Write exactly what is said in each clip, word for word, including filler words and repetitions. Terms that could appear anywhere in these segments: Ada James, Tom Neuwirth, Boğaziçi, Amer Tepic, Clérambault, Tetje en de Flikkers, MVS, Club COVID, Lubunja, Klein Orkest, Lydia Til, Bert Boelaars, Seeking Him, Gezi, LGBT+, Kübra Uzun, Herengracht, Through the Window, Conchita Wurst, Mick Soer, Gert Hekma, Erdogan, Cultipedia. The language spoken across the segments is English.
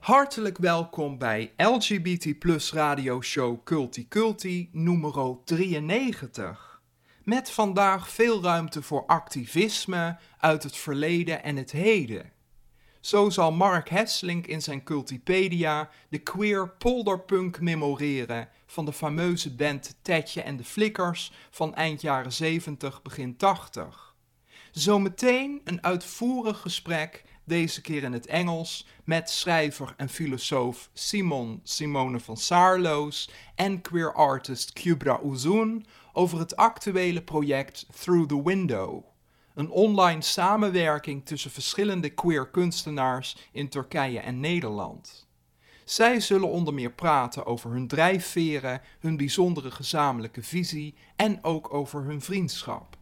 Hartelijk welkom bij L G B T plus radio show Kulti Kulti nummer drieënnegentig. Met vandaag veel ruimte voor activisme uit het verleden en het heden. Zo zal Mark Hesselink in zijn Cultipedia de queer polderpunk memoreren van de fameuze band Tetje en de Flikkers van eind jaren zeventig, begin tachtig. Zometeen een uitvoerig gesprek, deze keer in het Engels, met schrijver en filosoof Simon Simone van Saarloos en queer artist Kübra Uzun over het actuele project Through the Window. Een online samenwerking tussen verschillende queer kunstenaars in Turkije en Nederland. Zij zullen onder meer praten over hun drijfveren, hun bijzondere gezamenlijke visie en ook over hun vriendschap.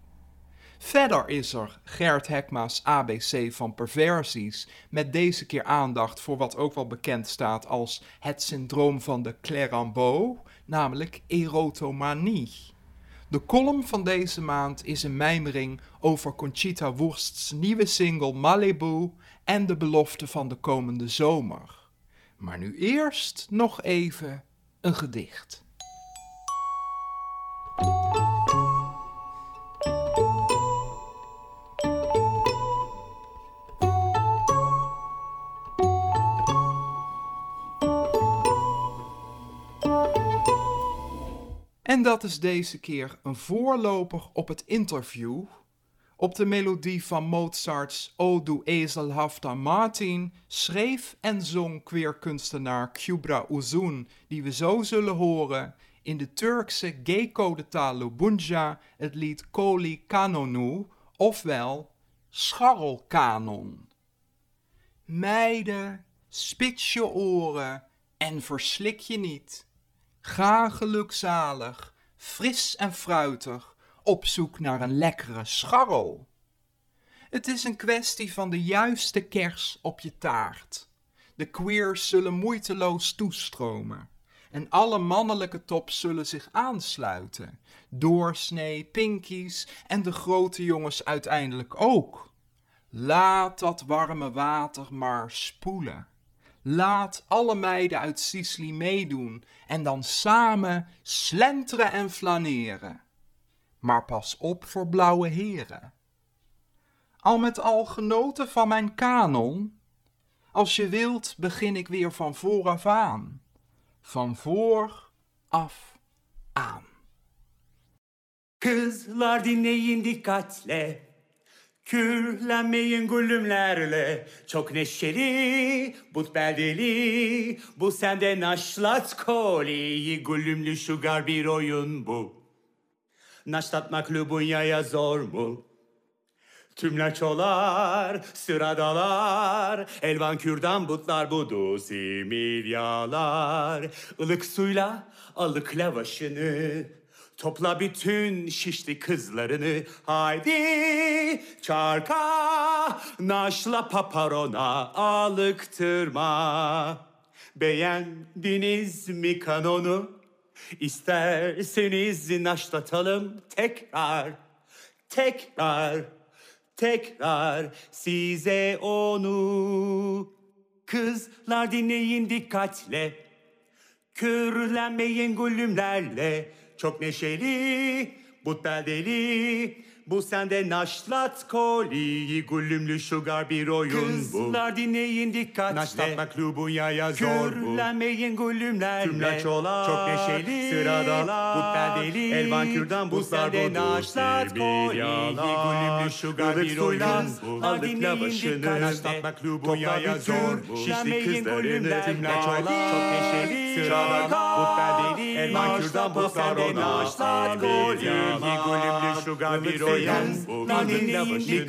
Verder is er Gert Hekma's A B C van perversies, met deze keer aandacht voor wat ook wel bekend staat als het syndroom van de Clérambault, namelijk erotomanie. De column van deze maand is een mijmering over Conchita Wurst's nieuwe single Malibu en de belofte van de komende zomer. Maar nu eerst nog even een gedicht. En dat is deze keer een voorloper op het interview, op de melodie van Mozart's O du ezelhafta Martin, schreef en zong queerkunstenaar Kübra Uzun, die we zo zullen horen, in de Turkse gay-codetaal Lubunja het lied Koli Kanonu, ofwel scharrelkanon. Meiden, spits je oren en verslik je niet. Ga gelukzalig, fris en fruitig, op zoek naar een lekkere scharrel. Het is een kwestie van de juiste kers op je taart. De queers zullen moeiteloos toestromen. En alle mannelijke tops zullen zich aansluiten. Doorsnee, pinkies en de grote jongens uiteindelijk ook. Laat dat warme water maar spoelen. Laat alle meiden uit Sicilië meedoen en dan samen slenteren en flaneren. Maar pas op voor blauwe heren. Al met al genoten van mijn kanon. Als je wilt begin ik weer van vooraf aan. Van vooraf aan. Kızlar dinleyin dikkatle. Kürlenmeyin gülümlerle, çok neşeli, but beldeli, bu sende naşlat koliyi, gülümlü şugar bir oyun bu. Naşlatmak Lubunya'ya zor mu? Tümlaçolar, sıradalar, elvan kürdan butlar budu similyalar, ılık suyla alık lavaşını. Topla bütün şişli kızlarını, haydi çarka, naşla paparona, alıktırma. Beğendiniz mi kanonu? İsterseniz naşlatalım tekrar, tekrar, tekrar size onu. Kızlar dinleyin dikkatle, körlenmeyin gülümlerle. Çok neşeli, but beldeli, bu sende naşlat koliyi, gülümlü şugar bir oyun bu. Kızlar dinleyin dikkatle, naşlatmak Lubunya'ya zor bu. Kürlenmeyin gülümlerle, tümlaçolar, çok neşeli, sıradalar, but beldeli, elvan kürdan buzlar bu. Bu sende naşlat koliyi, gülümlü şugar bir oyun bu. Aldık lavaşını, naşlatmak Lubunya'ya zor bu. Şişli kızlarını, tümlaçolar, çok neşeli, sıradalar, but beldeli, elvan kürdan buzlar bu. Bu sende naşlat koliyi, gülümlü şugar bir oyun bu. Koffie, lekker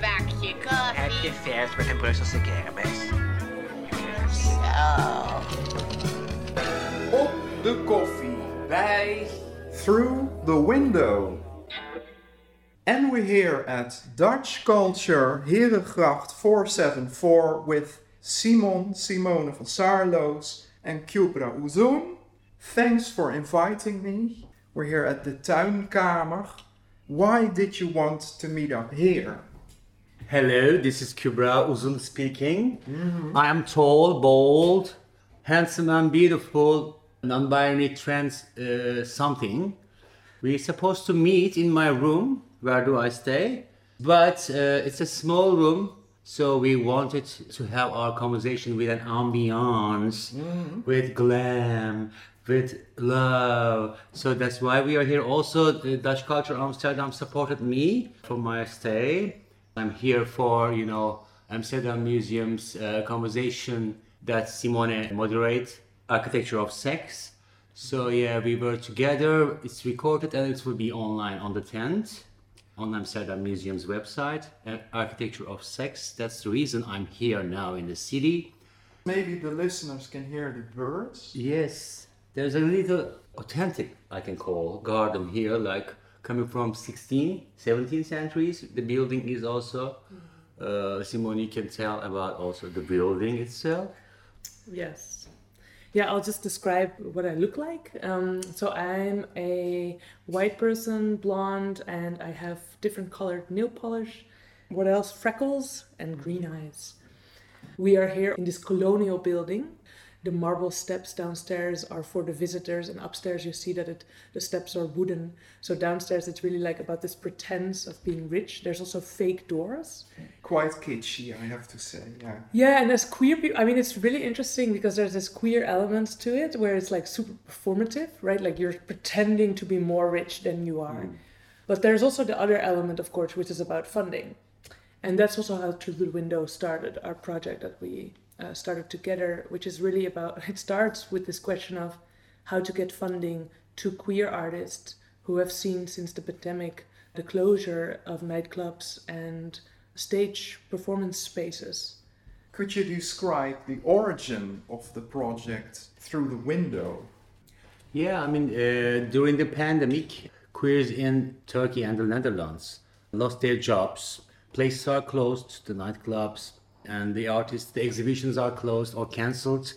bakje koffie. Heb je vers met een Brusselse kermis? Zo. Op de koffie bij Through the Window. And we're here at Dutch Culture, Herengracht four seventy-four with Simon Simone van Saarloos and Kübra Uzun. Thanks for inviting me. We're here at the Tuinkamer. Why did you want to meet up here? Hello, this is Kübra Uzun speaking. Mm-hmm. I am tall, bold, handsome and beautiful, non-binary, trans uh, something. We're supposed to meet in my room, where do I stay? But uh, it's a small room, so we wanted to have our conversation with an ambiance, mm-hmm. with glam, with love. So that's why we are here. Also, the Dutch Culture Amsterdam supported me for my stay. I'm here for, you know, Amsterdam Museum's uh, conversation that Simone moderates, Architecture of Sex. So yeah, we were together, it's recorded and it will be online on the tenth, on Amsterdam Museum's website, Architecture of Sex. That's the reason I'm here now in the city. Maybe the listeners can hear the birds? Yes. There's a little authentic, I can call, garden here, like coming from sixteenth, seventeenth centuries. The building is also, uh, Simone can tell about also the building itself. Yes. Yeah, I'll just describe what I look like. Um, so I'm a white person, blonde, and I have different colored nail polish. What else? Freckles and green eyes. We are here in this colonial building. The marble steps downstairs are for the visitors, and upstairs you see that it, the steps are wooden. So downstairs it's really like about this pretense of being rich. There's also fake doors. Quite kitschy, I have to say, yeah. Yeah, and there's queer people. I mean, it's really interesting because there's this queer element to it where it's like super performative, right? Like you're pretending to be more rich than you are. Mm. But there's also the other element, of course, which is about funding. And that's also how Through the Window started, our project that we... Uh, started together, which is really about, it starts with this question of how to get funding to queer artists who have seen since the pandemic the closure of nightclubs and stage performance spaces. Could you describe the origin of the project Through the Window? Yeah, I mean, uh, during the pandemic, queers in Turkey and the Netherlands lost their jobs. Places are closed, the nightclubs, and the artists, the exhibitions are closed or cancelled.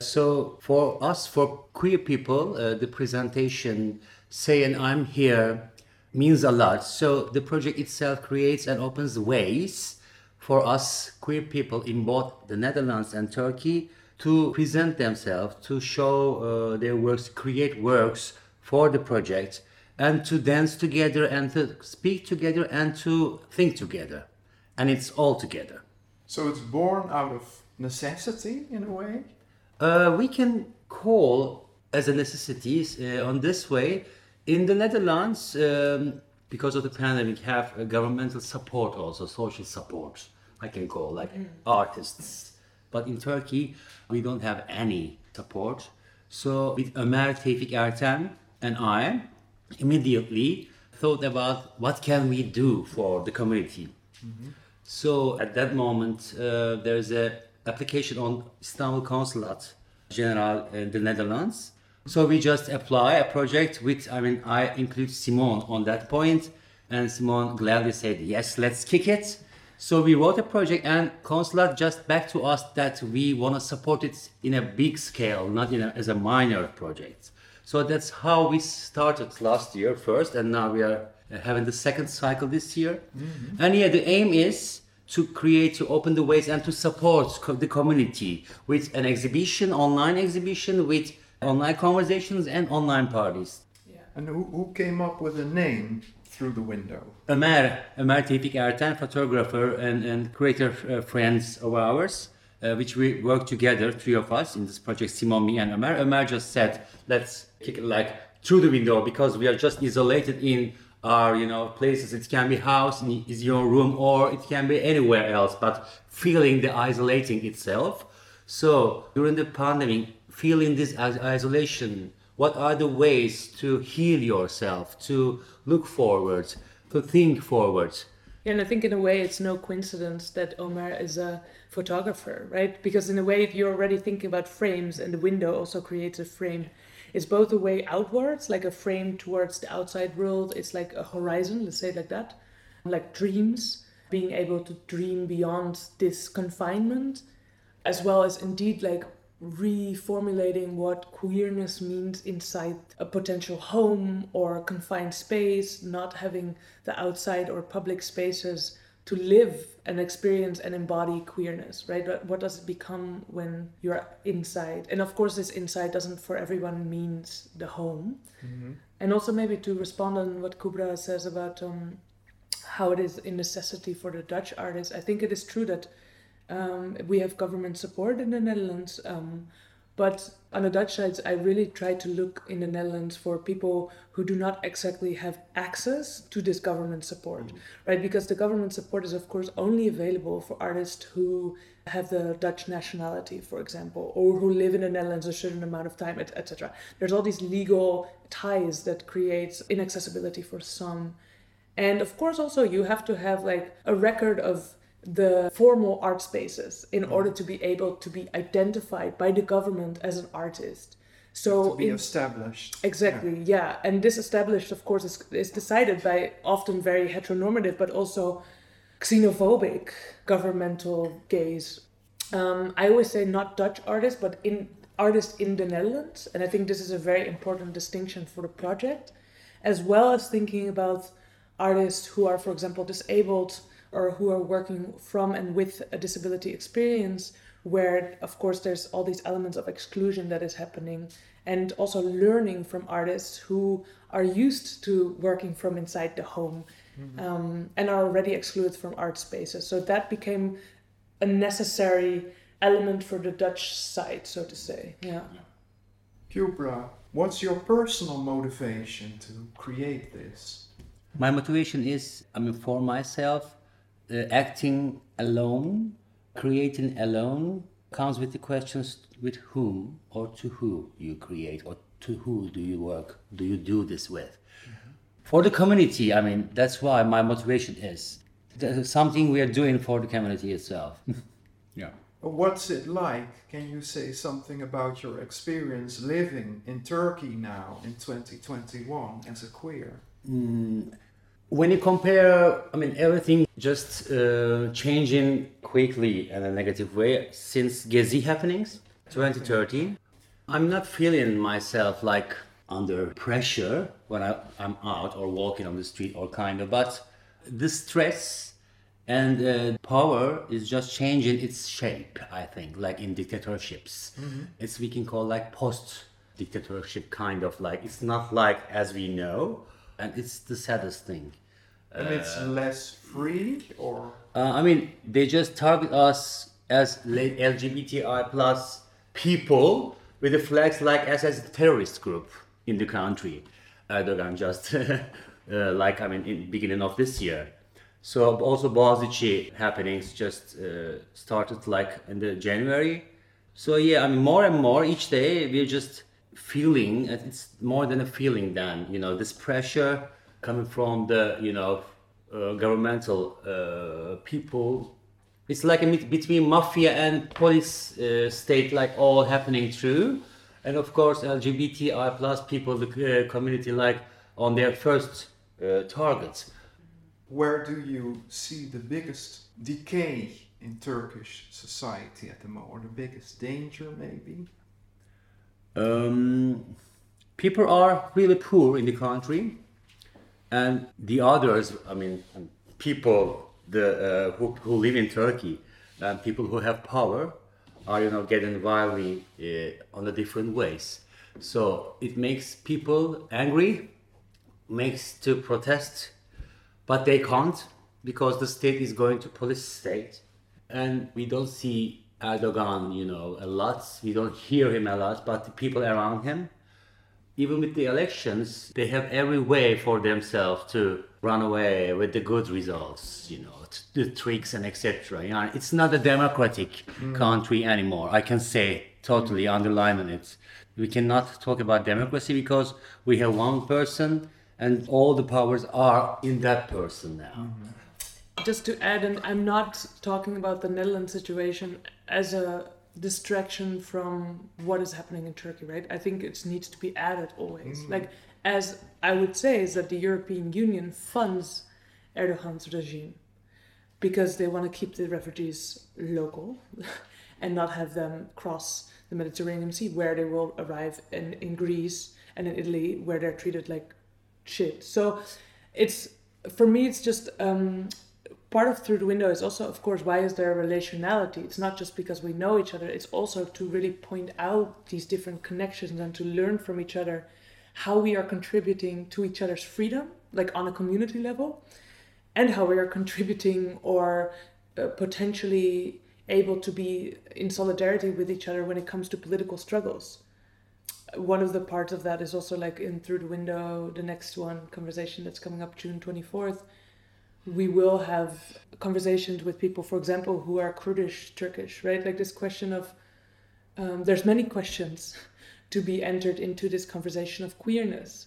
So for us, for queer people, uh, the presentation saying I'm here means a lot. So the project itself creates and opens ways for us queer people in both the Netherlands and Turkey to present themselves, to show uh, their works, create works for the project, and to dance together and to speak together and to think together. And it's all together. So it's born out of necessity, in a way? Uh, we can call as a necessity uh, on this way. In the Netherlands, um, because of the pandemic, have uh, governmental support also, social support, I can call, like mm. artists. But in Turkey, we don't have any support. So with Amer Tepic and I immediately thought about what can we do for the community. Mm-hmm. So at that moment, uh, there is an application on Istanbul Consulate General in the Netherlands. So we just apply a project with, I mean, I include Simone on that point, and Simone gladly said, yes, let's kick it. So we wrote a project and Consulate just back to us that we want to support it in a big scale, not in a, as a minor project. So that's how we started last year first, and now we are having the second cycle this year. Mm-hmm. And yeah, the aim is to create, to open the ways and to support co- the community with an exhibition, online exhibition, with online conversations and online parties. Yeah. And who, who came up with the name Through the Window? Amer, Amer Tepic, photographer and, and creator uh, friends of ours, uh, which we work together, three of us in this project, Simon, me and Amer. Amer just said, let's kick it like through the window, because we are just isolated in our, you know, places. It can be house, in your room, or it can be anywhere else, but feeling the isolating itself. So during the pandemic, feeling this as isolation, what are the ways to heal yourself, to look forward, to think forward? Yeah, and I think in a way it's no coincidence that Amer is a photographer, right? Because in a way, if you're already thinking about frames, and the window also creates a frame, it's both a way outwards, like a frame towards the outside world. It's like a horizon, let's say it like that, like dreams, being able to dream beyond this confinement, as well as indeed like reformulating what queerness means inside a potential home or confined space, not having the outside or public spaces to live and experience and embody queerness, right? What does it become when you're inside? And of course, this inside doesn't for everyone means the home. Mm-hmm. And also maybe to respond on what Kübra says about um, how it is a necessity for the Dutch artists. I think it is true that Um, we have government support in the Netherlands, um, but on the Dutch side, I really try to look in the Netherlands for people who do not exactly have access to this government support, mm-hmm. right? Because the government support is, of course, only available for artists who have the Dutch nationality, for example, or who live in the Netherlands a certain amount of time, et cetera. There's all these legal ties that creates inaccessibility for some. And of course, also, you have to have like a record of the formal art spaces in mm. order to be able to be identified by the government as an artist. So to be in, established. Exactly, yeah. yeah. And this established, of course, is, is decided by often very heteronormative, but also xenophobic governmental gaze. Um, I always say not Dutch artists, but in artists in the Netherlands. And I think this is a very important distinction for the project, as well as thinking about artists who are, for example, disabled, or who are working from and with a disability experience, where, of course, there's all these elements of exclusion that is happening, and also learning from artists who are used to working from inside the home mm-hmm. um, and are already excluded from art spaces. So that became a necessary element for the Dutch side, so to say. Yeah. Kübra, what's your personal motivation to create this? My motivation is, I mean, for myself, Uh, acting alone, creating alone, comes with the questions with whom or to who you create or to who do you work, do you do this with. Mm-hmm. For the community, I mean, that's why my motivation is. There's something we are doing for the community itself. Yeah. What's it like? Can you say something about your experience living in Turkey now in twenty twenty-one as a queer? Mm. When you compare, I mean, everything just uh, changing quickly in a negative way since Gezi happenings, twenty thirteen, I'm not feeling myself like under pressure when I, I'm out or walking on the street or kind of, but the stress and uh, power is just changing its shape, I think, like in dictatorships. Mm-hmm. It's we can call like post-dictatorship kind of like, it's not like as we know. And it's the saddest thing. And uh, it's less free, or? Uh, I mean, they just target us as L G B T I plus people with the flags like as a terrorist group in the country. Erdogan just, uh, like, I mean, in beginning of this year. So also Boğaziçi happenings just uh, started like in the January. So yeah, I mean, more and more each day we're just feeling, it's more than a feeling than, you know, this pressure coming from the, you know, uh, governmental uh, people. It's like a mit- between mafia and police uh, state, like all happening through. And of course, L G B T I plus people, the uh, community, like on their first uh, targets. Where do you see the biggest decay in Turkish society at the moment, or the biggest danger maybe? Um, people are really poor in the country, and the others, I mean, people the uh, who, who live in Turkey, and uh, people who have power are, you know, getting violently uh, on the different ways. So it makes people angry, makes to protest, but they can't because the state is going to police state, and we don't see Erdogan, you know, a lot. We don't hear him a lot, but the people around him, even with the elections, they have every way for themselves to run away with the good results, you know, t- the tricks and et cetera. You know, it's not a democratic mm. country anymore. I can say totally mm. underlining it. We cannot talk about democracy because we have one person and all the powers are in that person now. Mm-hmm. Just to add, and I'm not talking about the Netherlands situation as a distraction from what is happening in Turkey, right? I think it needs to be added always. Mm. Like, as I would say, is that the European Union funds Erdogan's regime because they want to keep the refugees local and not have them cross the Mediterranean Sea, where they will arrive in, in Greece and in Italy, where they're treated like shit. So it's, for me, it's just... Um, Part of Through the Window is also, of course, why is there a relationality? It's not just because we know each other. It's also to really point out these different connections and to learn from each other how we are contributing to each other's freedom, like on a community level, and how we are contributing or uh, potentially able to be in solidarity with each other when it comes to political struggles. One of the parts of that is also like in Through the Window, the next one, conversation that's coming up June twenty-fourth. We will have conversations with people, for example, who are Kurdish, Turkish, right? Like this question of, um, there's many questions to be entered into this conversation of queerness.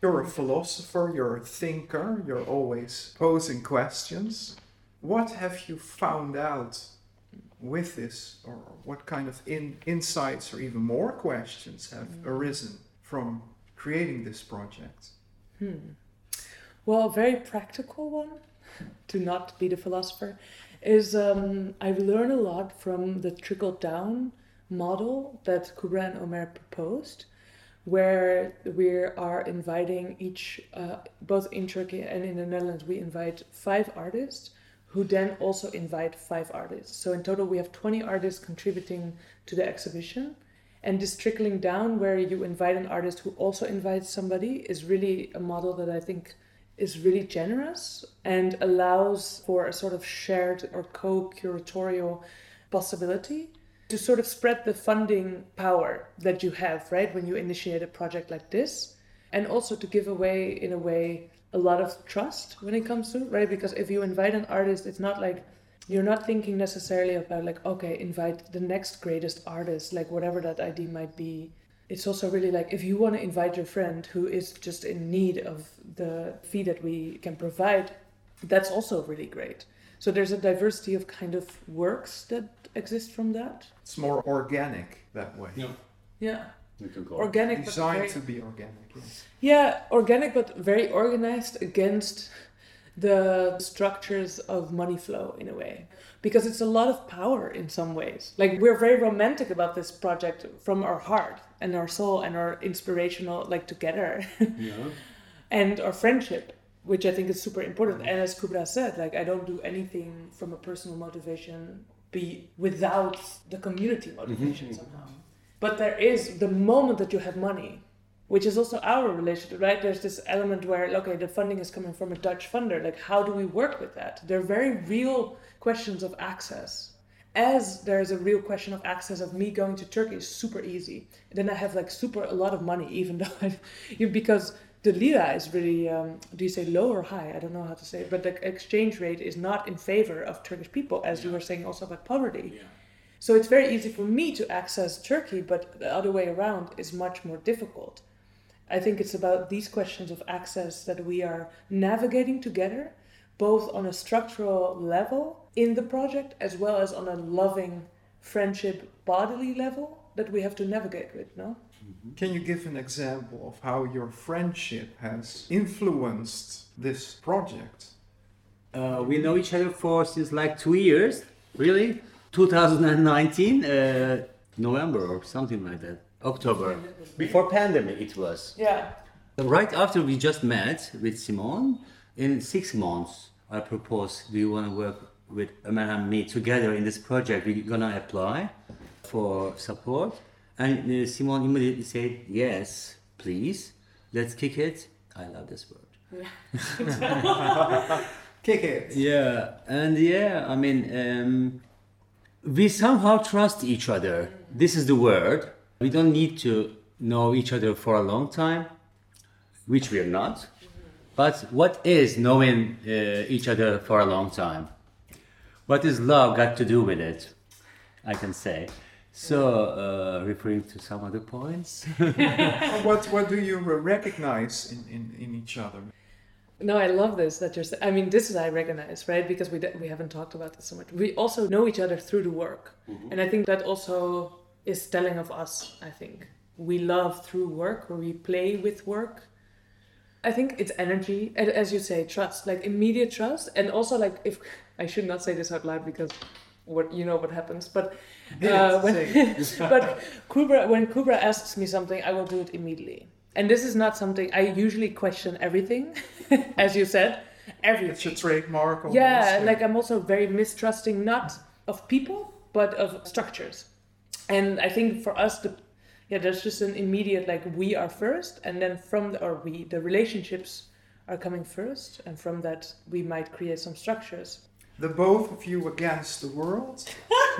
You're a philosopher, you're a thinker, you're always posing questions. What have you found out with this, or what kind of in, insights or even more questions have arisen from creating this project? Hmm. Well, a very practical one, to not be the philosopher, is um, I've learned a lot from the trickle-down model that Kübra and Amer proposed, where we are inviting each, uh, both in Turkey and in the Netherlands, we invite five artists who then also invite five artists. So in total, we have twenty artists contributing to the exhibition. And this trickling down, where you invite an artist who also invites somebody, is really a model that I think is really generous and allows for a sort of shared or co-curatorial possibility to sort of spread the funding power that you have, right, when you initiate a project like this, and also to give away, in a way, a lot of trust when it comes to, right, because if you invite an artist, it's not like, you're not thinking necessarily about like, okay, invite the next greatest artist, like whatever that idea might be. It's also really like, if you want to invite your friend who is just in need of the fee that we can provide, that's also really great. So there's a diversity of kind of works that exist from that. It's more organic that way. Yeah. Yeah. You can call organic, it. Designed but very, to be organic. Yeah. yeah, organic but very organized against the structures of money flow in a way. Because it's a lot of power in some ways. Like, we're very romantic about this project from our heart and our soul and our inspirational, like, together. Yeah. And our friendship, which I think is super important. And as Kübra said, like, I don't do anything from a personal motivation be without the community motivation mm-hmm. somehow. But there is the moment that you have money, which is also our relationship, right? There's this element where, okay, the funding is coming from a Dutch funder. Like, how do we work with that? There are very real questions of access. As there's a real question of access of me going to Turkey is super easy. Then I have like super a lot of money, even though I, you, because the lira is really, um, do you say low or high? I don't know how to say it, but the exchange rate is not in favor of Turkish people, as yeah. you were saying also about poverty. Yeah. So it's very easy for me to access Turkey, but the other way around is much more difficult. I think it's about these questions of access that we are navigating together, both on a structural level in the project, as well as on a loving friendship bodily level that we have to navigate with, no? Mm-hmm. Can you give an example of how your friendship has influenced this project? Uh, we know each other for since like two years, really? twenty nineteen, uh, November or something like that. October, before pandemic it was. Yeah. Right after we just met with Simone, in six months I proposed, do you want to work with Amer and me together in this project? We're going to apply for support. And uh, Simone immediately said, yes, please, let's kick it. I love this word. Yeah. Kick it. Yeah. And yeah, I mean, um, we somehow trust each other. This is the word. We don't need to know each other for a long time, which we are not. But what is knowing uh, each other for a long time? What is love got to do with it? I can say. So, uh, referring to some other points. what what do you recognize in, in, in each other? No, I love this. That you're. I mean, this is I recognize, right? Because we we haven't talked about this so much. We also know each other through the work, mm-hmm. and I think that also is telling of us, I think. We love through work, or we play with work. I think it's energy, and as you say, trust, like immediate trust. And also like, if I should not say this out loud because what you know what happens, but uh, when, but Kübra, when Kübra asks me something, I will do it immediately. And this is not something, I usually question everything, as you said, everything. It's your trademark. Almost. Yeah, like I'm also very mistrusting, not of people, but of structures. And I think for us, the, yeah, there's just an immediate, like, we are first, and then from the, or we, the relationships are coming first, and from that, we might create some structures. The both of you against the world?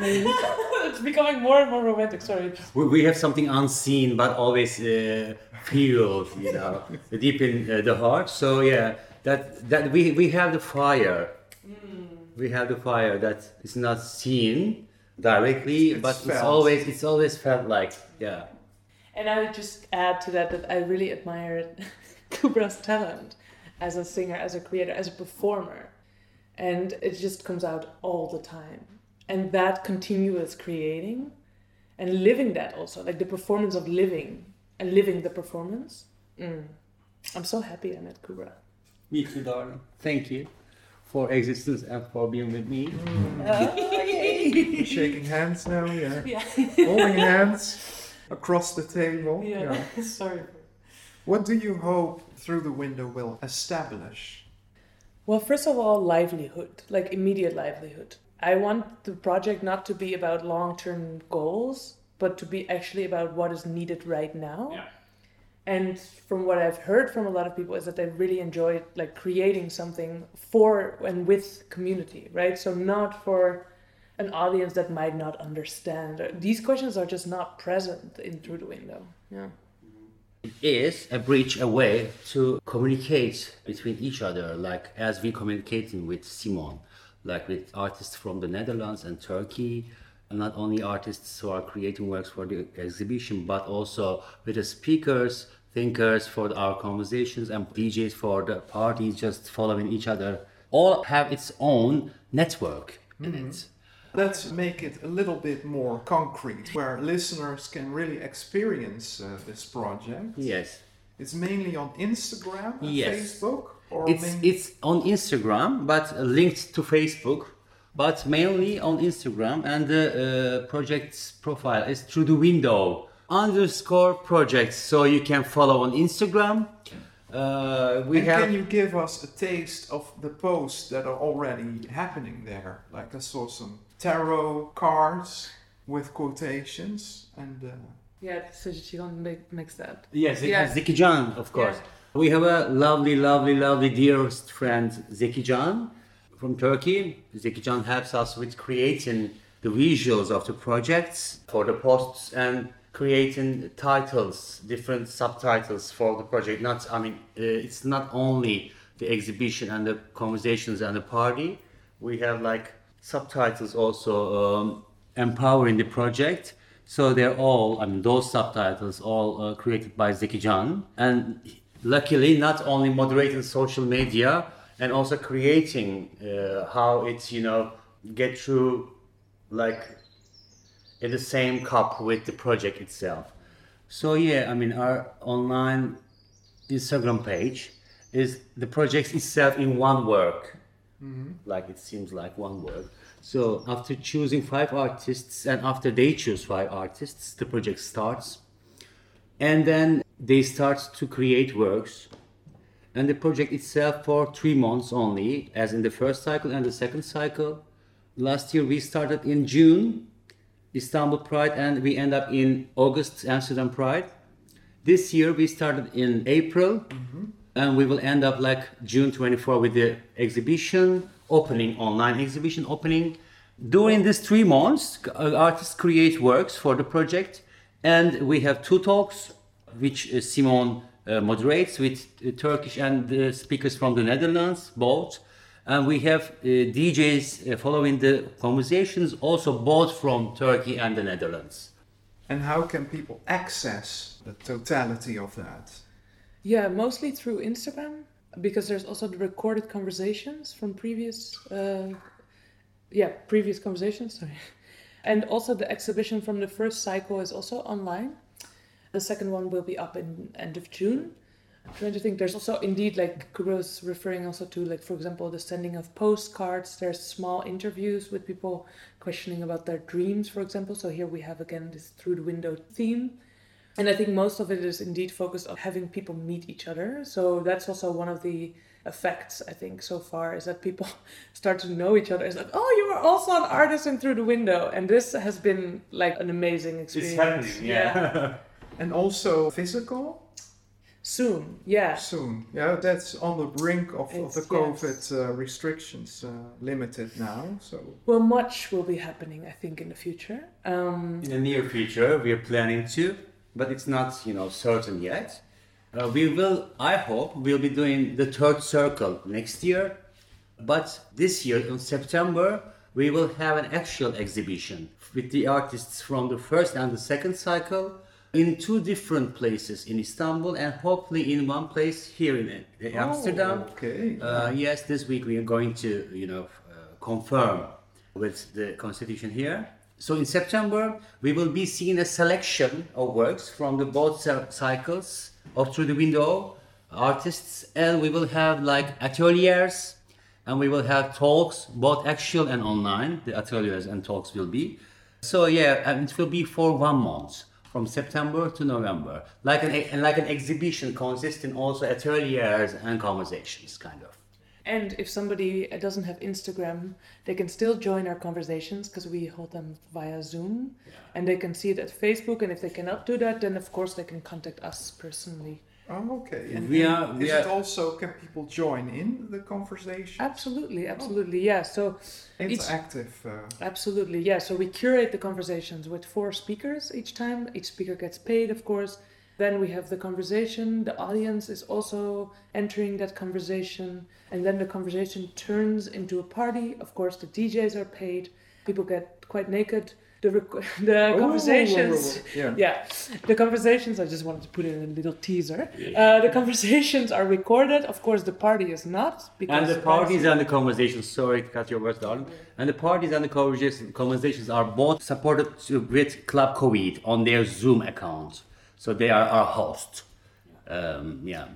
It's becoming more and more romantic, sorry. We, we have something unseen, but always uh, filled, you know, deep in uh, the heart. So, yeah, that, that we, we have the fire. Mm. We have the fire that is not seen directly, it's but felt. it's always it's always felt like, yeah. And I would just add to that that I really admire Kübra's talent as a singer, as a creator, as a performer. And it just comes out all the time. And that continuous creating and living that also, like the performance of living and living the performance. Mm. I'm so happy I met Kübra. Me too, darling. Thank you for existence and for being with me. Mm. Oh, yay. Shaking hands now, yeah. yeah. Holding hands across the table. Yeah. yeah. Sorry. What do you hope Through the Window will establish? Well, first of all, livelihood, like immediate livelihood. I want the project not to be about long-term goals, but to be actually about what is needed right now. Yeah. And from what I've heard from a lot of people is that they really enjoyed like creating something for and with community, right? So not for an audience that might not understand. These questions are just not present in Through the Window. Yeah. It is a bridge, a way to communicate between each other, like as we communicating with Simone, like with artists from the Netherlands and Turkey. Not only artists who are creating works for the exhibition, but also with the speakers, thinkers for our conversations, and D Js for the parties, just following each other. All have its own network mm-hmm. in it. Let's make it a little bit more concrete, where listeners can really experience uh, this project. Yes. It's mainly on Instagram and yes. Facebook? Or it's, mainly... it's on Instagram, but linked to Facebook. But mainly on Instagram, and the uh, project's profile is Through the Window underscore projects. So you can follow on Instagram. Uh, we and have... Can you give us a taste of the posts that are already happening there? Like I saw some tarot cards with quotations and uh, Yeah, so she got mixed up. Yes, yeah. Zeki Can, of course. Yeah. We have a lovely, lovely, lovely dearest friend, Zeki Can, from Turkey. Zeki Can helps us with creating the visuals of the projects for the posts and creating titles, different subtitles for the project. Not, I mean, uh, it's not only the exhibition and the conversations and the party. We have like subtitles also um, empowering the project. So they're all, I mean, those subtitles all uh, created by Zeki Can, and luckily not only moderating social media and also creating uh, how it's, you know, get through like in the same cup with the project itself. So yeah, I mean, our online Instagram page is the project itself in one work. Mm-hmm. Like it seems like one word. So after choosing five artists and after they choose five artists, the project starts, and then they start to create works, and the project itself for three months only, as in the first cycle and the second cycle. Last year we started in June, Istanbul Pride, and we end up in August, Amsterdam Pride. This year we started in April. Mm-hmm. And we will end up like June twenty-fourth with the exhibition opening, online exhibition opening. During these three months, artists create works for the project. And we have two talks, which Simon uh, moderates with uh, Turkish and uh, speakers from the Netherlands, both. And we have uh, D Js uh, following the conversations, also both from Turkey and the Netherlands. And how can people access the totality of that? Yeah, mostly through Instagram, because there's also the recorded conversations from previous, uh, yeah, previous conversations, sorry. And also the exhibition from the first cycle is also online. The second one will be up in end of June. I'm trying to think, there's also indeed, like Kübra was referring also to, like, for example, the sending of postcards. There's small interviews with people questioning about their dreams, for example. So here we have again this Through the Window theme. And I think most of it is indeed focused on having people meet each other. So that's also one of the effects, I think, so far, is that people start to know each other. It's like, oh, you are also an artist in Through the Window. And this has been like an amazing experience. It's happening, yeah. yeah. And also physical? Soon, yeah. Soon, yeah. That's on the brink of, of the COVID uh, restrictions uh, limited now. So well, much will be happening, I think, in the future. Um, in the near future, we are planning to. But it's not, you know, certain yet. Uh, we will, I hope, we'll be doing the third circle next year. But this year, in September, we will have an actual exhibition with the artists from the first and the second cycle in two different places in Istanbul and hopefully in one place here in Amsterdam. Oh, okay. Uh, yes, this week we are going to, you know, uh, confirm with the constitution here. So in September, we will be seeing a selection of works from the both cycles of Through the Window artists, and we will have like ateliers, and we will have talks, both actual and online. The ateliers and talks will be. So yeah, and it will be for one month, from September to November, like an like an exhibition consisting also ateliers and conversations, kind of. And if somebody doesn't have Instagram, they can still join our conversations because we hold them via Zoom. Yeah. And they can see it at Facebook. And if they cannot do that, then of course they can contact us personally. Oh, okay. And we are, we is are... it also, can people join in the conversation? Absolutely, absolutely, oh. yeah. So interactive. Each... Uh... Absolutely, yeah. So we curate the conversations with four speakers each time. Each speaker gets paid, of course. Then we have the conversation, the audience is also entering that conversation, and then the conversation turns into a party. Of course, the D Js are paid, people get quite naked. The, rec- the oh, conversations, oh, oh, oh, oh. Yeah. yeah, the conversations, I just wanted to put in a little teaser. Uh, the conversations are recorded. Of course, the party is not. Because and the parties and the conversations, sorry to cut your words, darling. And the parties and the conversations are both supported with Club COVID on their Zoom account. So they are our host. Um, yeah.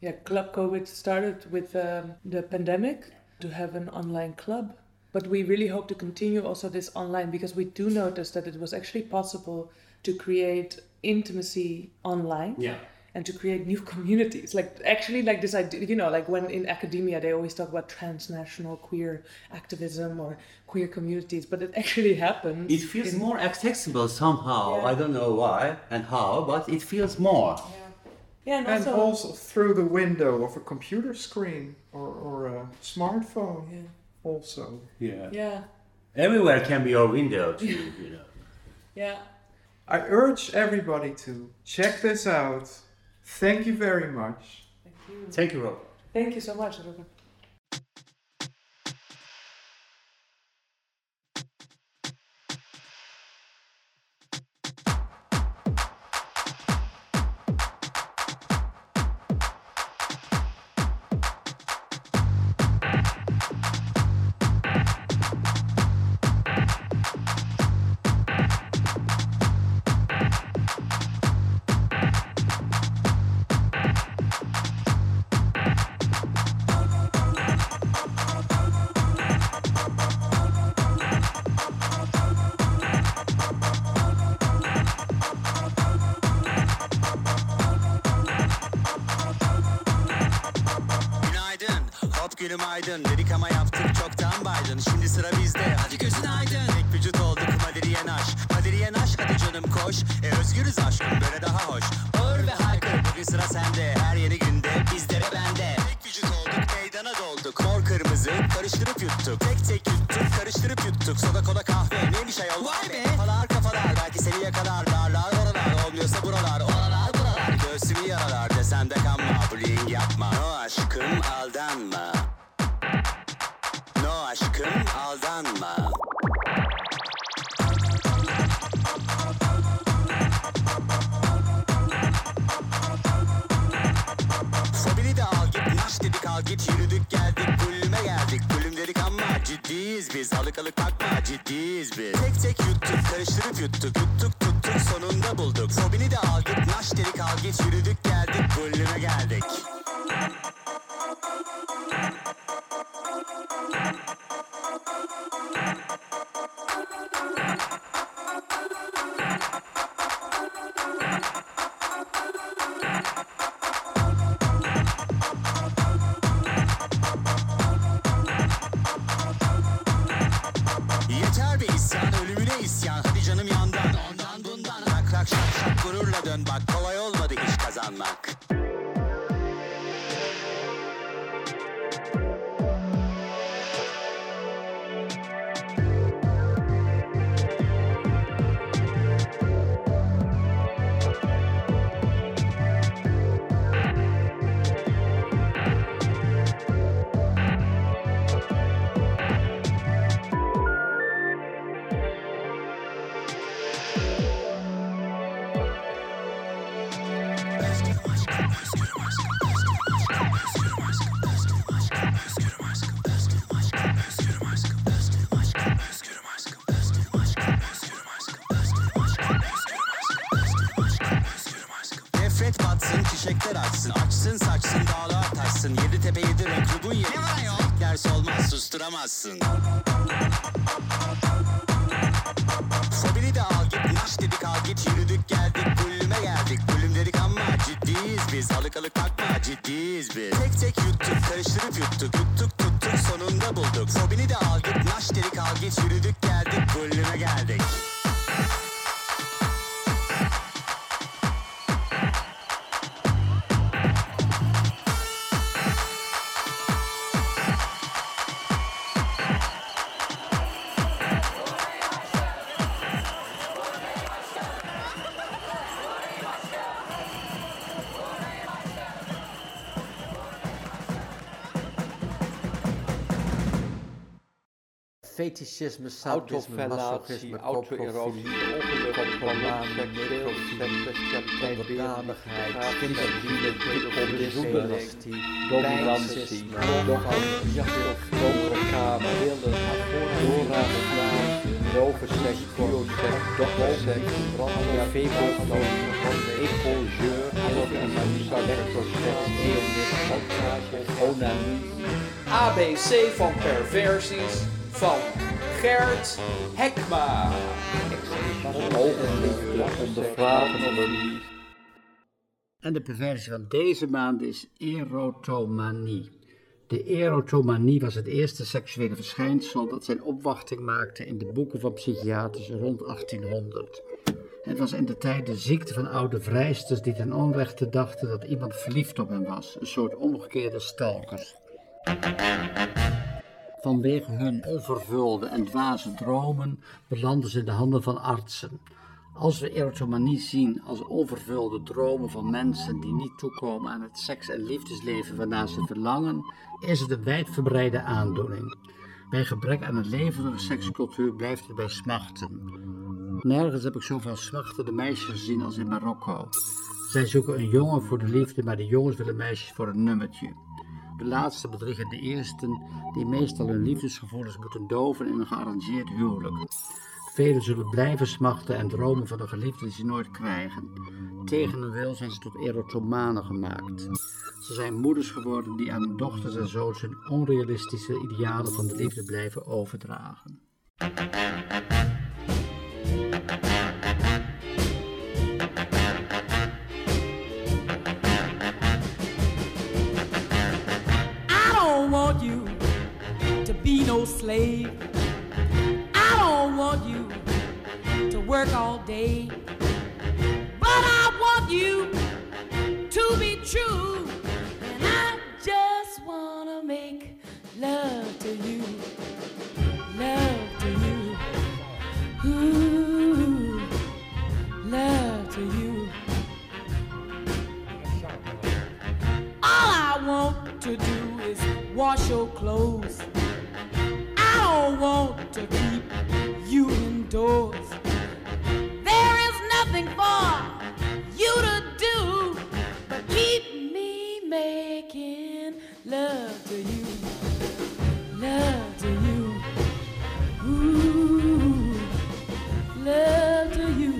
Yeah, Club COVID started with um, the pandemic to have an online club. But we really hope to continue also this online, because we do notice that it was actually possible to create intimacy online. Yeah. and to create new communities. Like actually like this idea, you know, like when in academia they always talk about transnational queer activism or queer communities, but it actually happens. It feels in... more accessible somehow. Yeah. I don't know why and how, but it feels more. Yeah. Yeah, and, also, and also through the window of a computer screen or, or a smartphone, yeah. also. Yeah. Yeah. Everywhere can be your window too, you know. Yeah. I urge everybody to check this out. Thank you very much. Thank you. Thank you, Robert. Thank you so much, Robert. Günüm aydın, dedik ama yaptık çoktan baydın. Şimdi sıra bizde, hadi gözün aydın. Tek vücut olduk, maderi yenaş. Maderi yenaş, hadi canım koş. E özgürüz aşkım, böyle daha hoş. Bağır ve haykır, bugün sıra sende. Her yeni günde, bizlere bende. Tek vücut olduk, meydana dolduk. Mor kırmızı, karıştırıp yuttuk. Tek tek yuttuk, karıştırıp yuttuk. Soda kola kahve, neymiş ayol? Vay be! Kafalar kafalar, belki seni yakalar. Darlar oralar, olmuyorsa buralar. Oralar buralar, göğsümü yaralar. Desem de kanma, bullying yapma. O aşkım, aldanma. Aşkım aldanma. Sobili de al git, yaş dedik al git. Yürüdük geldik, kulüme geldik. Kulüm dedik ama ciddiyiz biz. Alık alık bakma, ciddiyiz biz. Tek tek yuttuk, karıştırıp yuttuk. Yuttuk tuttuk, sonunda bulduk. Sobili de al git, yaş dedik al git. Yürüdük geldik, kulüme geldik. Susturamazsın. Sobili de al git, yaş dedik al git. Yürüdük geldik, kulüme geldik. Kulüm dedik ama ciddiyiz biz. Alık alık bakma, ciddiyiz biz. Tek tek yuttuk, karıştırıp yuttuk. Yuttuk tuttuk, sonunda bulduk. Sobili de al git, yaş dedik al git. Yürüdük geldik, kulüme geldik. Fetishisme, sadisme, masochisme, autoerosie, ongelukken, problemen, necrofilie, onderdanigheid, kinderzielen, dikoblismelastie, dominantie, dogmatisme, donkere beelden, doorraden, novenseks, bioseks, dogmaseks, branden, veevoogloos, ecogeur, allocatie, electroseks, eonisme, opdraasjes, onanie, A B C van perversies. Van Gert Hekma. Onder vragen onder En de perversie van deze maand is erotomanie. De erotomanie was het eerste seksuele verschijnsel dat zijn opwachting maakte in de boeken van psychiaters rond achttienhonderd. Het was in de tijd de ziekte van oude vrijsters die ten onrechte dachten dat iemand verliefd op hen was. Een soort omgekeerde stalker. Vanwege hun onvervulde en dwaze dromen belanden ze in de handen van artsen. Als we erotomanie zien als onvervulde dromen van mensen die niet toekomen aan het seks- en liefdesleven waarnaar ze verlangen, is het een wijdverbreide aandoening. Bij gebrek aan een levendige sekscultuur blijft het bij smachten. Nergens heb ik zoveel smachtende meisjes gezien als in Marokko. Zij zoeken een jongen voor de liefde, maar de jongens willen meisjes voor een nummertje. De laatste bedriegen de eersten, die meestal hun liefdesgevoelens moeten doven in een gearrangeerd huwelijk. Velen zullen blijven smachten en dromen van een geliefde die ze nooit krijgen. Tegen hun wil zijn ze tot erotomanen gemaakt. Ze zijn moeders geworden die aan hun dochters en zoons hun onrealistische idealen van de liefde blijven overdragen. I don't want you to be no slave. Want you to work all day, but I want you to be true, and I just wanna make love to you, love to you, ooh, love to you. All I want to do is wash your clothes. I don't want to keep you indoors. There is nothing for you to do but keep me making love to you, love to you, ooh, love to you.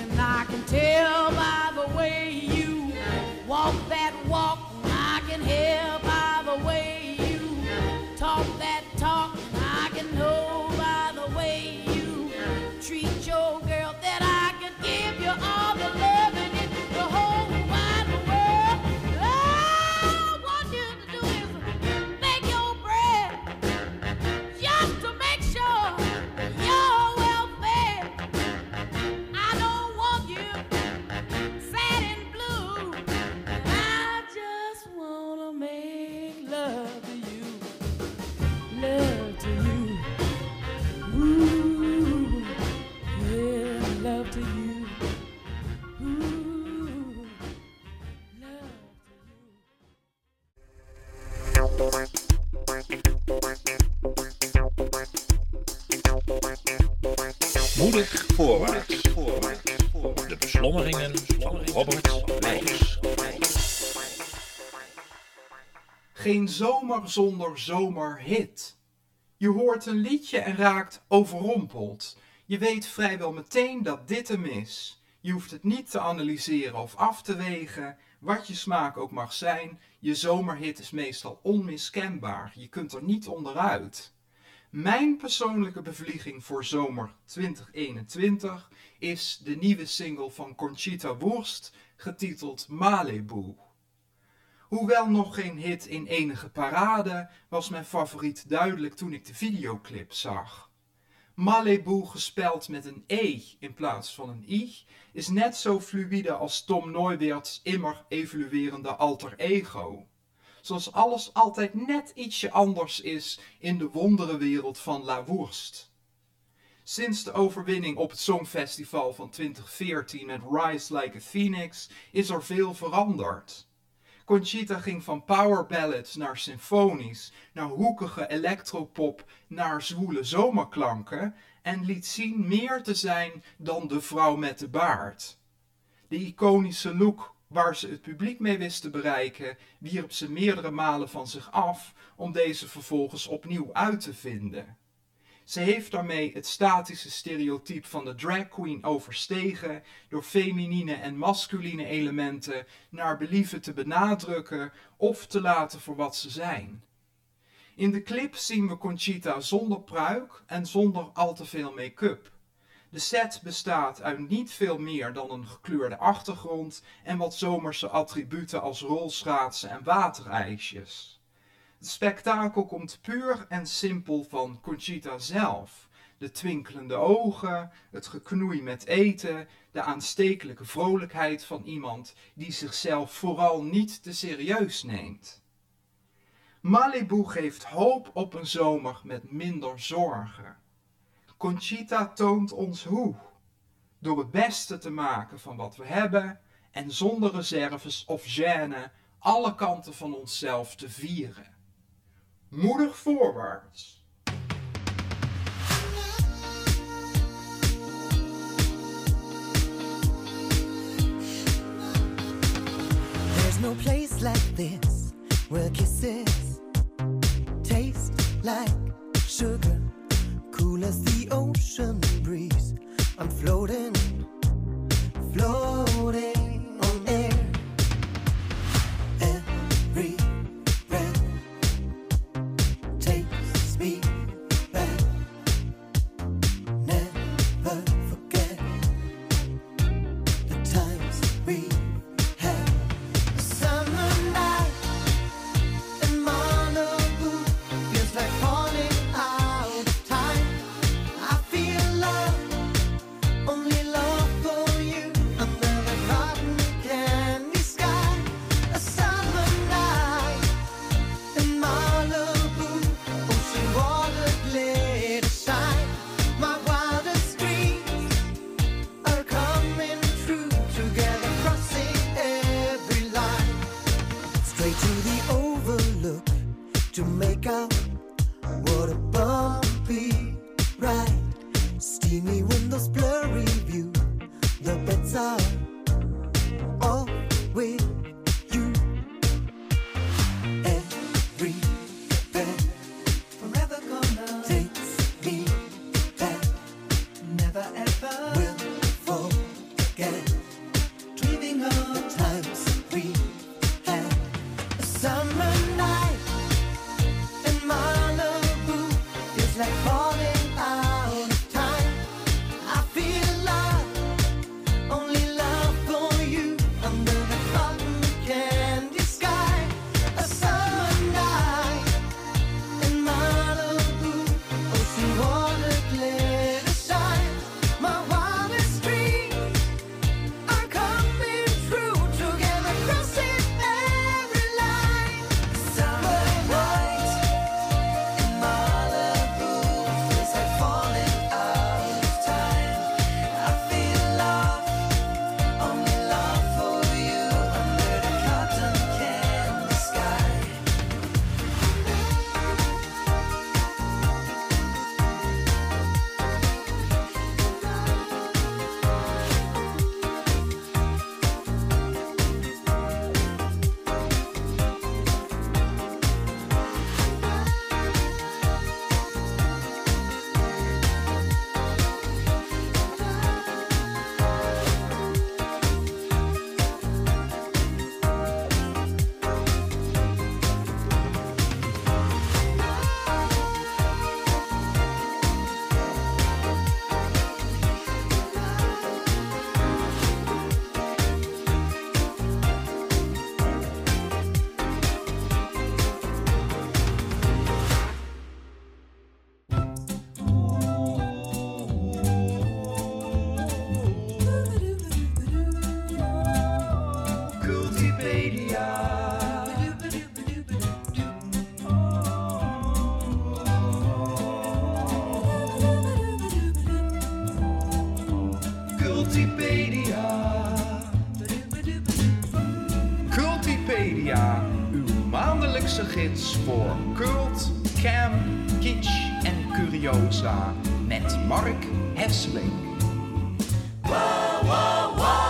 And I can tell by the way you walk that walk, I can hear by the way you talk that talk. Know by the way you treat your girl that I could give you all the love and in the whole wide world. All I want you to do is make your bread just to make sure you're well fed. I don't want you sad and blue. I just wanna make love to you, love to you. Ooh, yeah, love to you. Ooh, love to you. Moedig voorwaarts. De beslommeringen van Robert Leijs. Geen zomer zonder zomerhit. Je hoort een liedje en raakt overrompeld. Je weet vrijwel meteen dat dit hem is. Je hoeft het niet te analyseren of af te wegen, wat je smaak ook mag zijn. Je zomerhit is meestal onmiskenbaar. Je kunt er niet onderuit. Mijn persoonlijke bevlieging voor zomer twintig eenentwintig is de nieuwe single van Conchita Wurst, getiteld Malibu. Hoewel nog geen hit in enige parade, was mijn favoriet duidelijk toen ik de videoclip zag. Malibu, gespeld met een E in plaats van een I, is net zo fluïde als Tom Neuwirths immer evoluerende alter ego. Zoals alles altijd net ietsje anders is in de wonderenwereld van La Wurst. Sinds de overwinning op het Songfestival van twintig veertien met Rise Like a Phoenix is er veel veranderd. Conchita ging van power ballads naar symfonisch, naar hoekige electropop, naar zwoele zomerklanken en liet zien meer te zijn dan de vrouw met de baard. De iconische look waar ze het publiek mee wist te bereiken, wierp ze meerdere malen van zich af om deze vervolgens opnieuw uit te vinden. Ze heeft daarmee het statische stereotype van de drag queen overstegen door feminine en masculine elementen naar believen te benadrukken of te laten voor wat ze zijn. In de clip zien we Conchita zonder pruik en zonder al te veel make-up. De set bestaat uit niet veel meer dan een gekleurde achtergrond en wat zomerse attributen als rolschaatsen en waterijsjes. Het spektakel komt puur en simpel van Conchita zelf. De twinkelende ogen, het geknoei met eten, de aanstekelijke vrolijkheid van iemand die zichzelf vooral niet te serieus neemt. Malibu geeft hoop op een zomer met minder zorgen. Conchita toont ons hoe. Door het beste te maken van wat we hebben en zonder reserves of gêne alle kanten van onszelf te vieren. Moedig voorwaarts! No place like this, where kisses taste like sugar, cool as the ocean breeze. I'm floating, floating on air. Every breath takes me back. Never forget the times we had. Voor Cult, Cam, Kitsch en Curiosa met Mark Hesselink. Wow, wow, wow.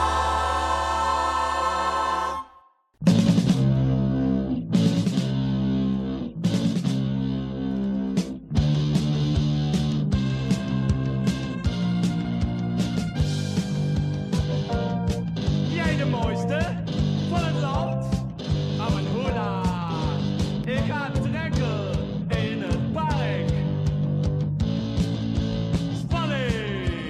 Jij de mooiste van het land. Amanhola. Ik ga trekken in het park. Spanning,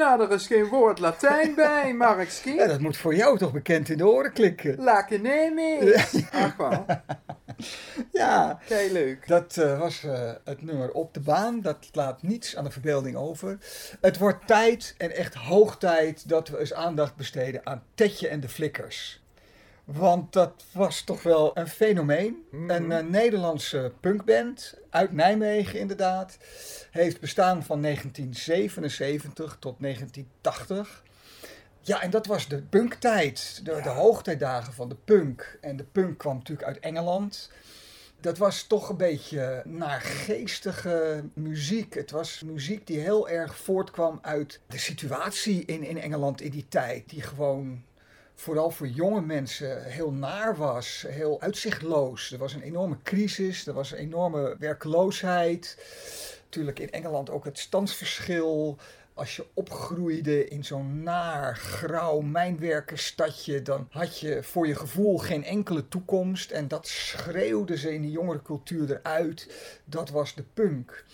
Nou, er is geen woord Latijn bij, Markski. Ja, dat moet voor jou toch bekend in de oren klikken. Lakenemi. Ach wel. Ja, heel leuk. Dat uh, was uh, het nummer Op de Baan. Dat laat niets aan de verbeelding over. Het wordt tijd, en echt hoog tijd, dat we eens aandacht besteden aan Tetje en de Flikkers. Want dat was toch wel een fenomeen. Mm-hmm. Een uh, Nederlandse punkband uit Nijmegen inderdaad. Heeft bestaan van negentien zevenenzeventig tot negentien tachtig. Ja, en dat was de punktijd. De, ja. de hoogtijdagen van de punk. En de punk kwam natuurlijk uit Engeland. Dat was toch een beetje naargeestige muziek. Het was muziek die heel erg voortkwam uit de situatie in, in Engeland in die tijd. Die gewoon... vooral voor jonge mensen heel naar was, heel uitzichtloos. Er was een enorme crisis, er was een enorme werkloosheid. Natuurlijk in Engeland ook het standsverschil. Als je opgroeide in zo'n naar, grauw mijnwerkersstadje, dan had je voor je gevoel geen enkele toekomst. En dat schreeuwden ze in de jongere cultuur eruit. Dat was de punk.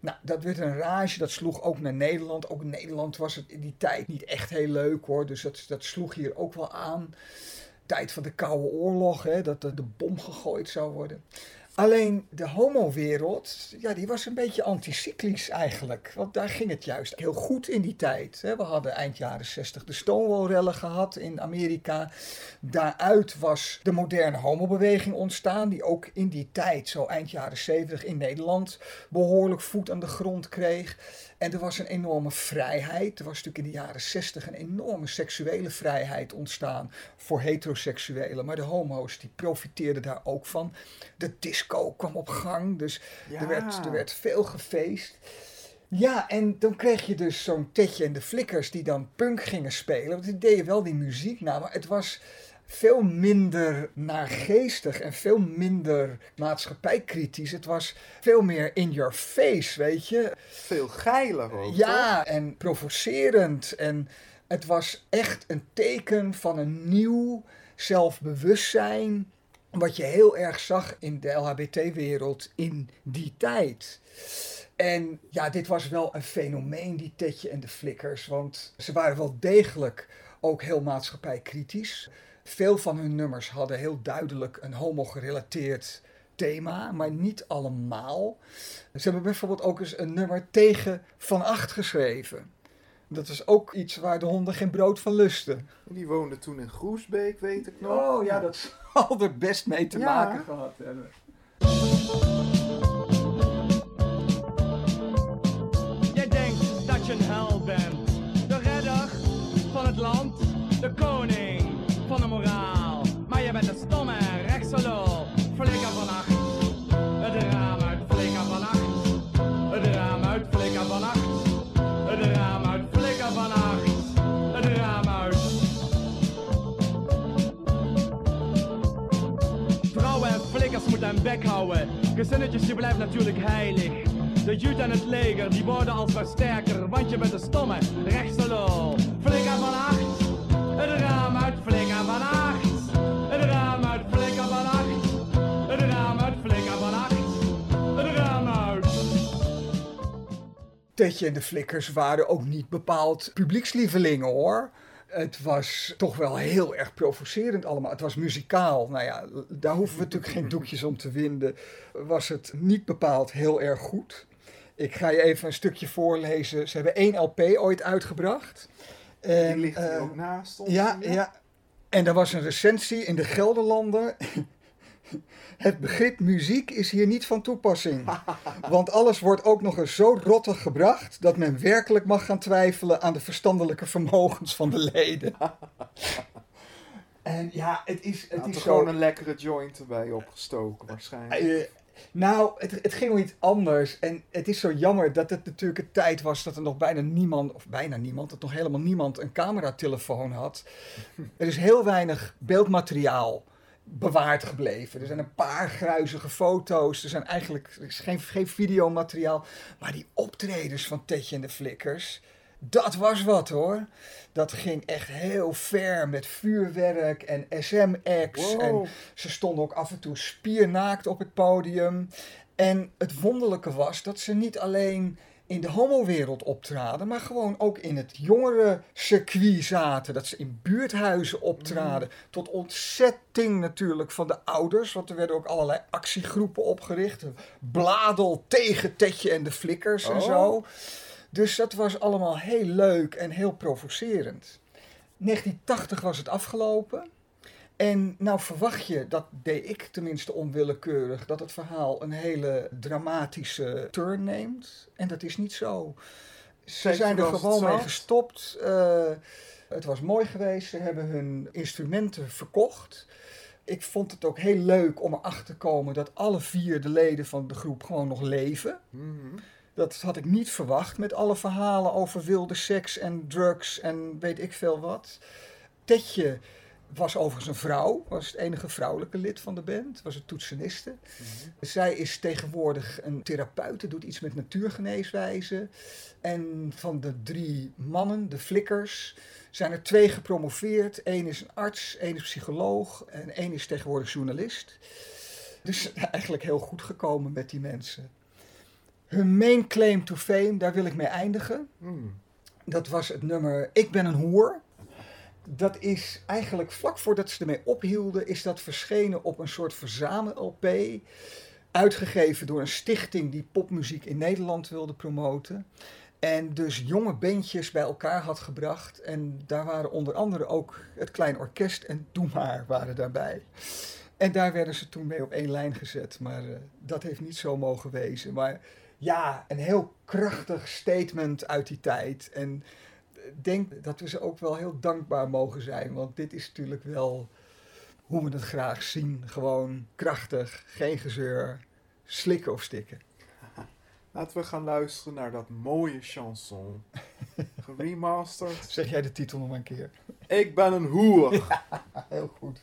Nou, dat werd een rage, dat sloeg ook naar Nederland. Ook in Nederland was het in die tijd niet echt heel leuk hoor, dus dat, dat sloeg hier ook wel aan. Tijd van de Koude Oorlog, hè, dat de, de bom gegooid zou worden. Alleen de homowereld, ja, die was een beetje anticyclisch eigenlijk. Want daar ging het juist heel goed in die tijd. Hè. We hadden eind jaren zestig de Stonewall-rellen gehad in Amerika. Daaruit was de moderne homobeweging ontstaan. Die ook in die tijd, zo eind jaren zeventig in Nederland, behoorlijk voet aan de grond kreeg. En er was een enorme vrijheid. Er was natuurlijk in de jaren zestig een enorme seksuele vrijheid ontstaan voor heteroseksuelen. Maar de homo's die profiteerden daar ook van. De disco kwam op gang, dus ja. er, werd, er werd veel gefeest. Ja, en dan kreeg je dus zo'n Tetje en de Flikkers die dan punk gingen spelen. Want die deden wel die muziek na, maar het was... veel minder naargeestig en veel minder maatschappijkritisch. Het was veel meer in your face, weet je. Veel geiler ook. Ja, toch? En provocerend. En het was echt een teken van een nieuw zelfbewustzijn... wat je heel erg zag in de L H B T-wereld in die tijd... En ja, dit was wel een fenomeen, die Tetje en de Flikkers. Want ze waren wel degelijk ook heel maatschappijkritisch. Veel van hun nummers hadden heel duidelijk een homo-gerelateerd thema, maar niet allemaal. Ze hebben bijvoorbeeld ook eens een nummer tegen Van Agt geschreven. Dat was ook iets waar de honden geen brood van lusten. Die woonden toen in Groesbeek, weet ik nog. Oh ja, dat zal er best mee te ja. maken gehad hebben. Een hel bent, de redder van het land, de koning van de moraal. Maar je bent een stomme rechtsalol, flikker van acht. Het raam uit, flikker van acht. Het raam uit, flikker van acht. Het raam uit, flikker van acht. Het raam uit. Vrouwen en flikkers moeten hun bek houden. Gezinnetjes die blijven natuurlijk heilig. De Jood en het leger, die worden alsmaar sterker, want je bent een stomme rechtsalool. Flikker van acht, het raam uit, flikker van acht. Het raam uit, flikker van acht. Het raam uit, flikker van acht. Het raam uit. Tetje en de Flikkers waren ook niet bepaald publiekslievelingen hoor. Het was toch wel heel erg provocerend allemaal. Het was muzikaal. Nou ja, daar hoeven we natuurlijk geen doekjes om te winden. Was het niet bepaald heel erg goed. Ik ga je even een stukje voorlezen. Ze hebben één L P ooit uitgebracht. En, die ligt er uh, ook naast ons. Ja, ja. En er was een recensie in de Gelderlander. Het begrip muziek is hier niet van toepassing. Want alles wordt ook nog eens zo rottig gebracht... dat men werkelijk mag gaan twijfelen aan de verstandelijke vermogens van de leden. En ja, het is... Het nou, is gewoon zo... een lekkere joint erbij opgestoken waarschijnlijk. Uh, Nou, het, het ging om iets anders. En het is zo jammer dat het natuurlijk een tijd was dat er nog bijna niemand, of bijna niemand, dat nog helemaal niemand een cameratelefoon had. Er is heel weinig beeldmateriaal bewaard gebleven. Er zijn een paar gruizige foto's. Er zijn eigenlijk er is geen, geen videomateriaal. Maar die optredens van Tetje en de Flikkers, dat was wat hoor. Dat ging echt heel ver met vuurwerk en S M X. Wow. En ze stonden ook af en toe spiernaakt op het podium. En het wonderlijke was dat ze niet alleen in de homowereld optraden, maar gewoon ook in het jongere circuit zaten. Dat ze in buurthuizen optraden. Mm. Tot ontzetting natuurlijk van de ouders. Want er werden ook allerlei actiegroepen opgericht. Bladel tegen Tetje en de Flikkers oh. en zo. Dus dat was allemaal heel leuk en heel provocerend. negentien tachtig was het afgelopen. En nou verwacht je, dat deed ik tenminste onwillekeurig, dat het verhaal een hele dramatische turn neemt. En dat is niet zo. Ze zijn er gewoon mee gestopt. Uh, het was mooi geweest. Ze hebben hun instrumenten verkocht. Ik vond het ook heel leuk om erachter te komen dat alle vier de leden van de groep gewoon nog leven. Mm-hmm. Dat had ik niet verwacht met alle verhalen over wilde seks en drugs en weet ik veel wat. Tetje was overigens een vrouw, was het enige vrouwelijke lid van de band, was een toetseniste. Mm-hmm. Zij is tegenwoordig een therapeute, doet iets met natuurgeneeswijzen. En van de drie mannen, de Flikkers, zijn er twee gepromoveerd. Eén is een arts, één is psycholoog en één is tegenwoordig journalist. Dus eigenlijk heel goed gekomen met die mensen. Hun main claim to fame, daar wil ik mee eindigen. Mm. Dat was het nummer Ik ben een hoer. Dat is eigenlijk vlak voordat ze ermee ophielden, is dat verschenen op een soort verzamel-L P. Uitgegeven door een stichting die popmuziek in Nederland wilde promoten. En dus jonge bandjes bij elkaar had gebracht. En daar waren onder andere ook het Klein Orkest en Doe maar waren daarbij. En daar werden ze toen mee op één lijn gezet. Maar uh, dat heeft niet zo mogen wezen. Maar ja, een heel krachtig statement uit die tijd. En ik denk dat we ze ook wel heel dankbaar mogen zijn. Want dit is natuurlijk wel hoe we het graag zien. Gewoon krachtig, geen gezeur, slikken of stikken. Laten we gaan luisteren naar dat mooie chanson. Geremasterd. Zeg jij de titel nog een keer? Ik ben een hoer. Ja, heel goed.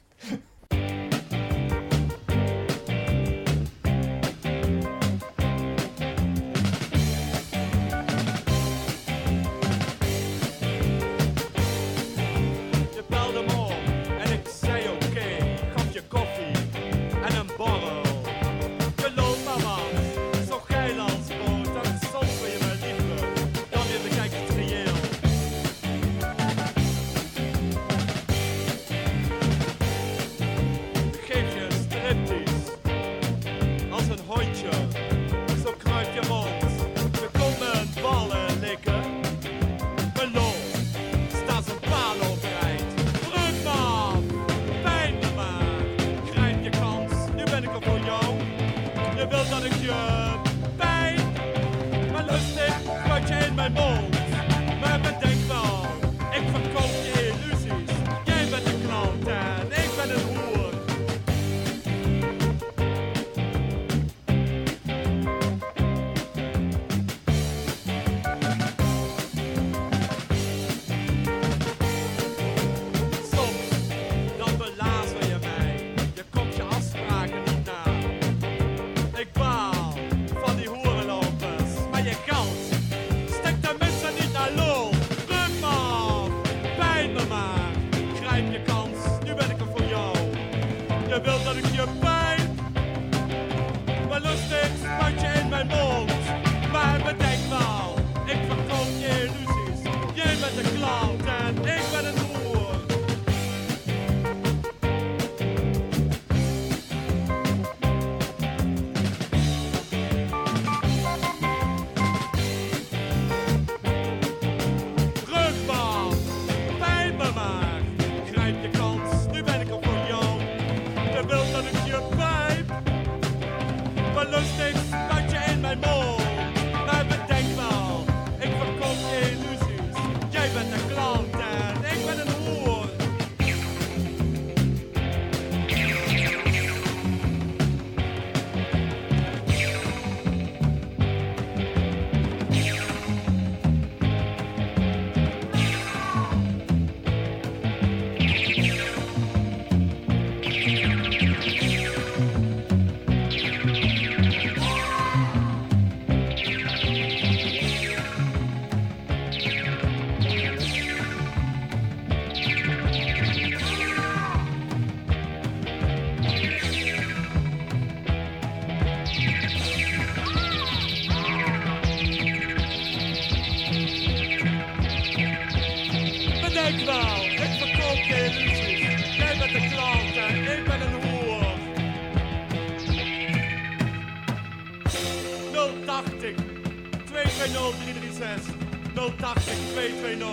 nul tachtig Nijmegen,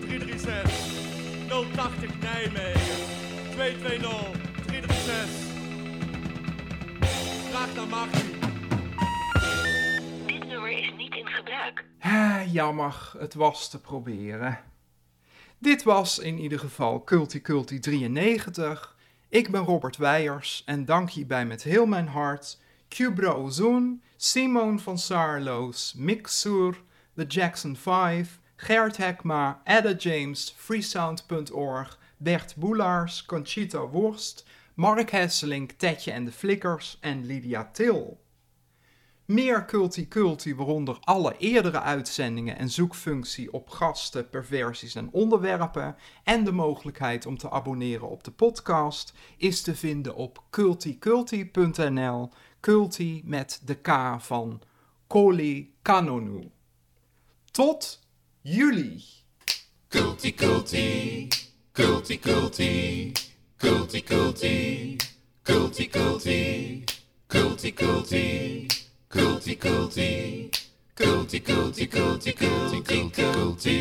twee twee nul drie drie zes. Vraag naar Martin. Dit nummer is niet in gebruik. Jammer, het was te proberen. Dit was in ieder geval Kulti Kulti drieënnegentig. Ik ben Robert Weijers en dank hierbij met heel mijn hart Kübra Uzun, Simon van Saarloos, Mick Soer, The Jackson Five, Gert Hekma, Ada James, freesound punt org, Bert Boelaars, Conchita Wurst, Mark Hesselink, Tetje en de Flikkers en Lydia Til. Meer Kulti Kulti, waaronder alle eerdere uitzendingen en zoekfunctie op gasten, perversies en onderwerpen en de mogelijkheid om te abonneren op de podcast, is te vinden op kulti kulti punt n l, Kulti met de K van Koli Kanonu. Tot juli. Kulti Kulti, Kulti Kulti, Kulti Kulti, Kulti Kulti, Kulti Kulti, Kulti Kulti, Kulti Kulti, Kulti Kulti, Kulti.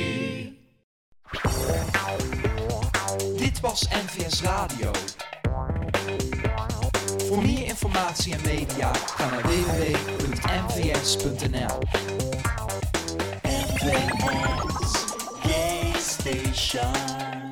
Dit was M V S Radio. Voor meer informatie en media ga naar w w w punt m v s punt n l. Play Station.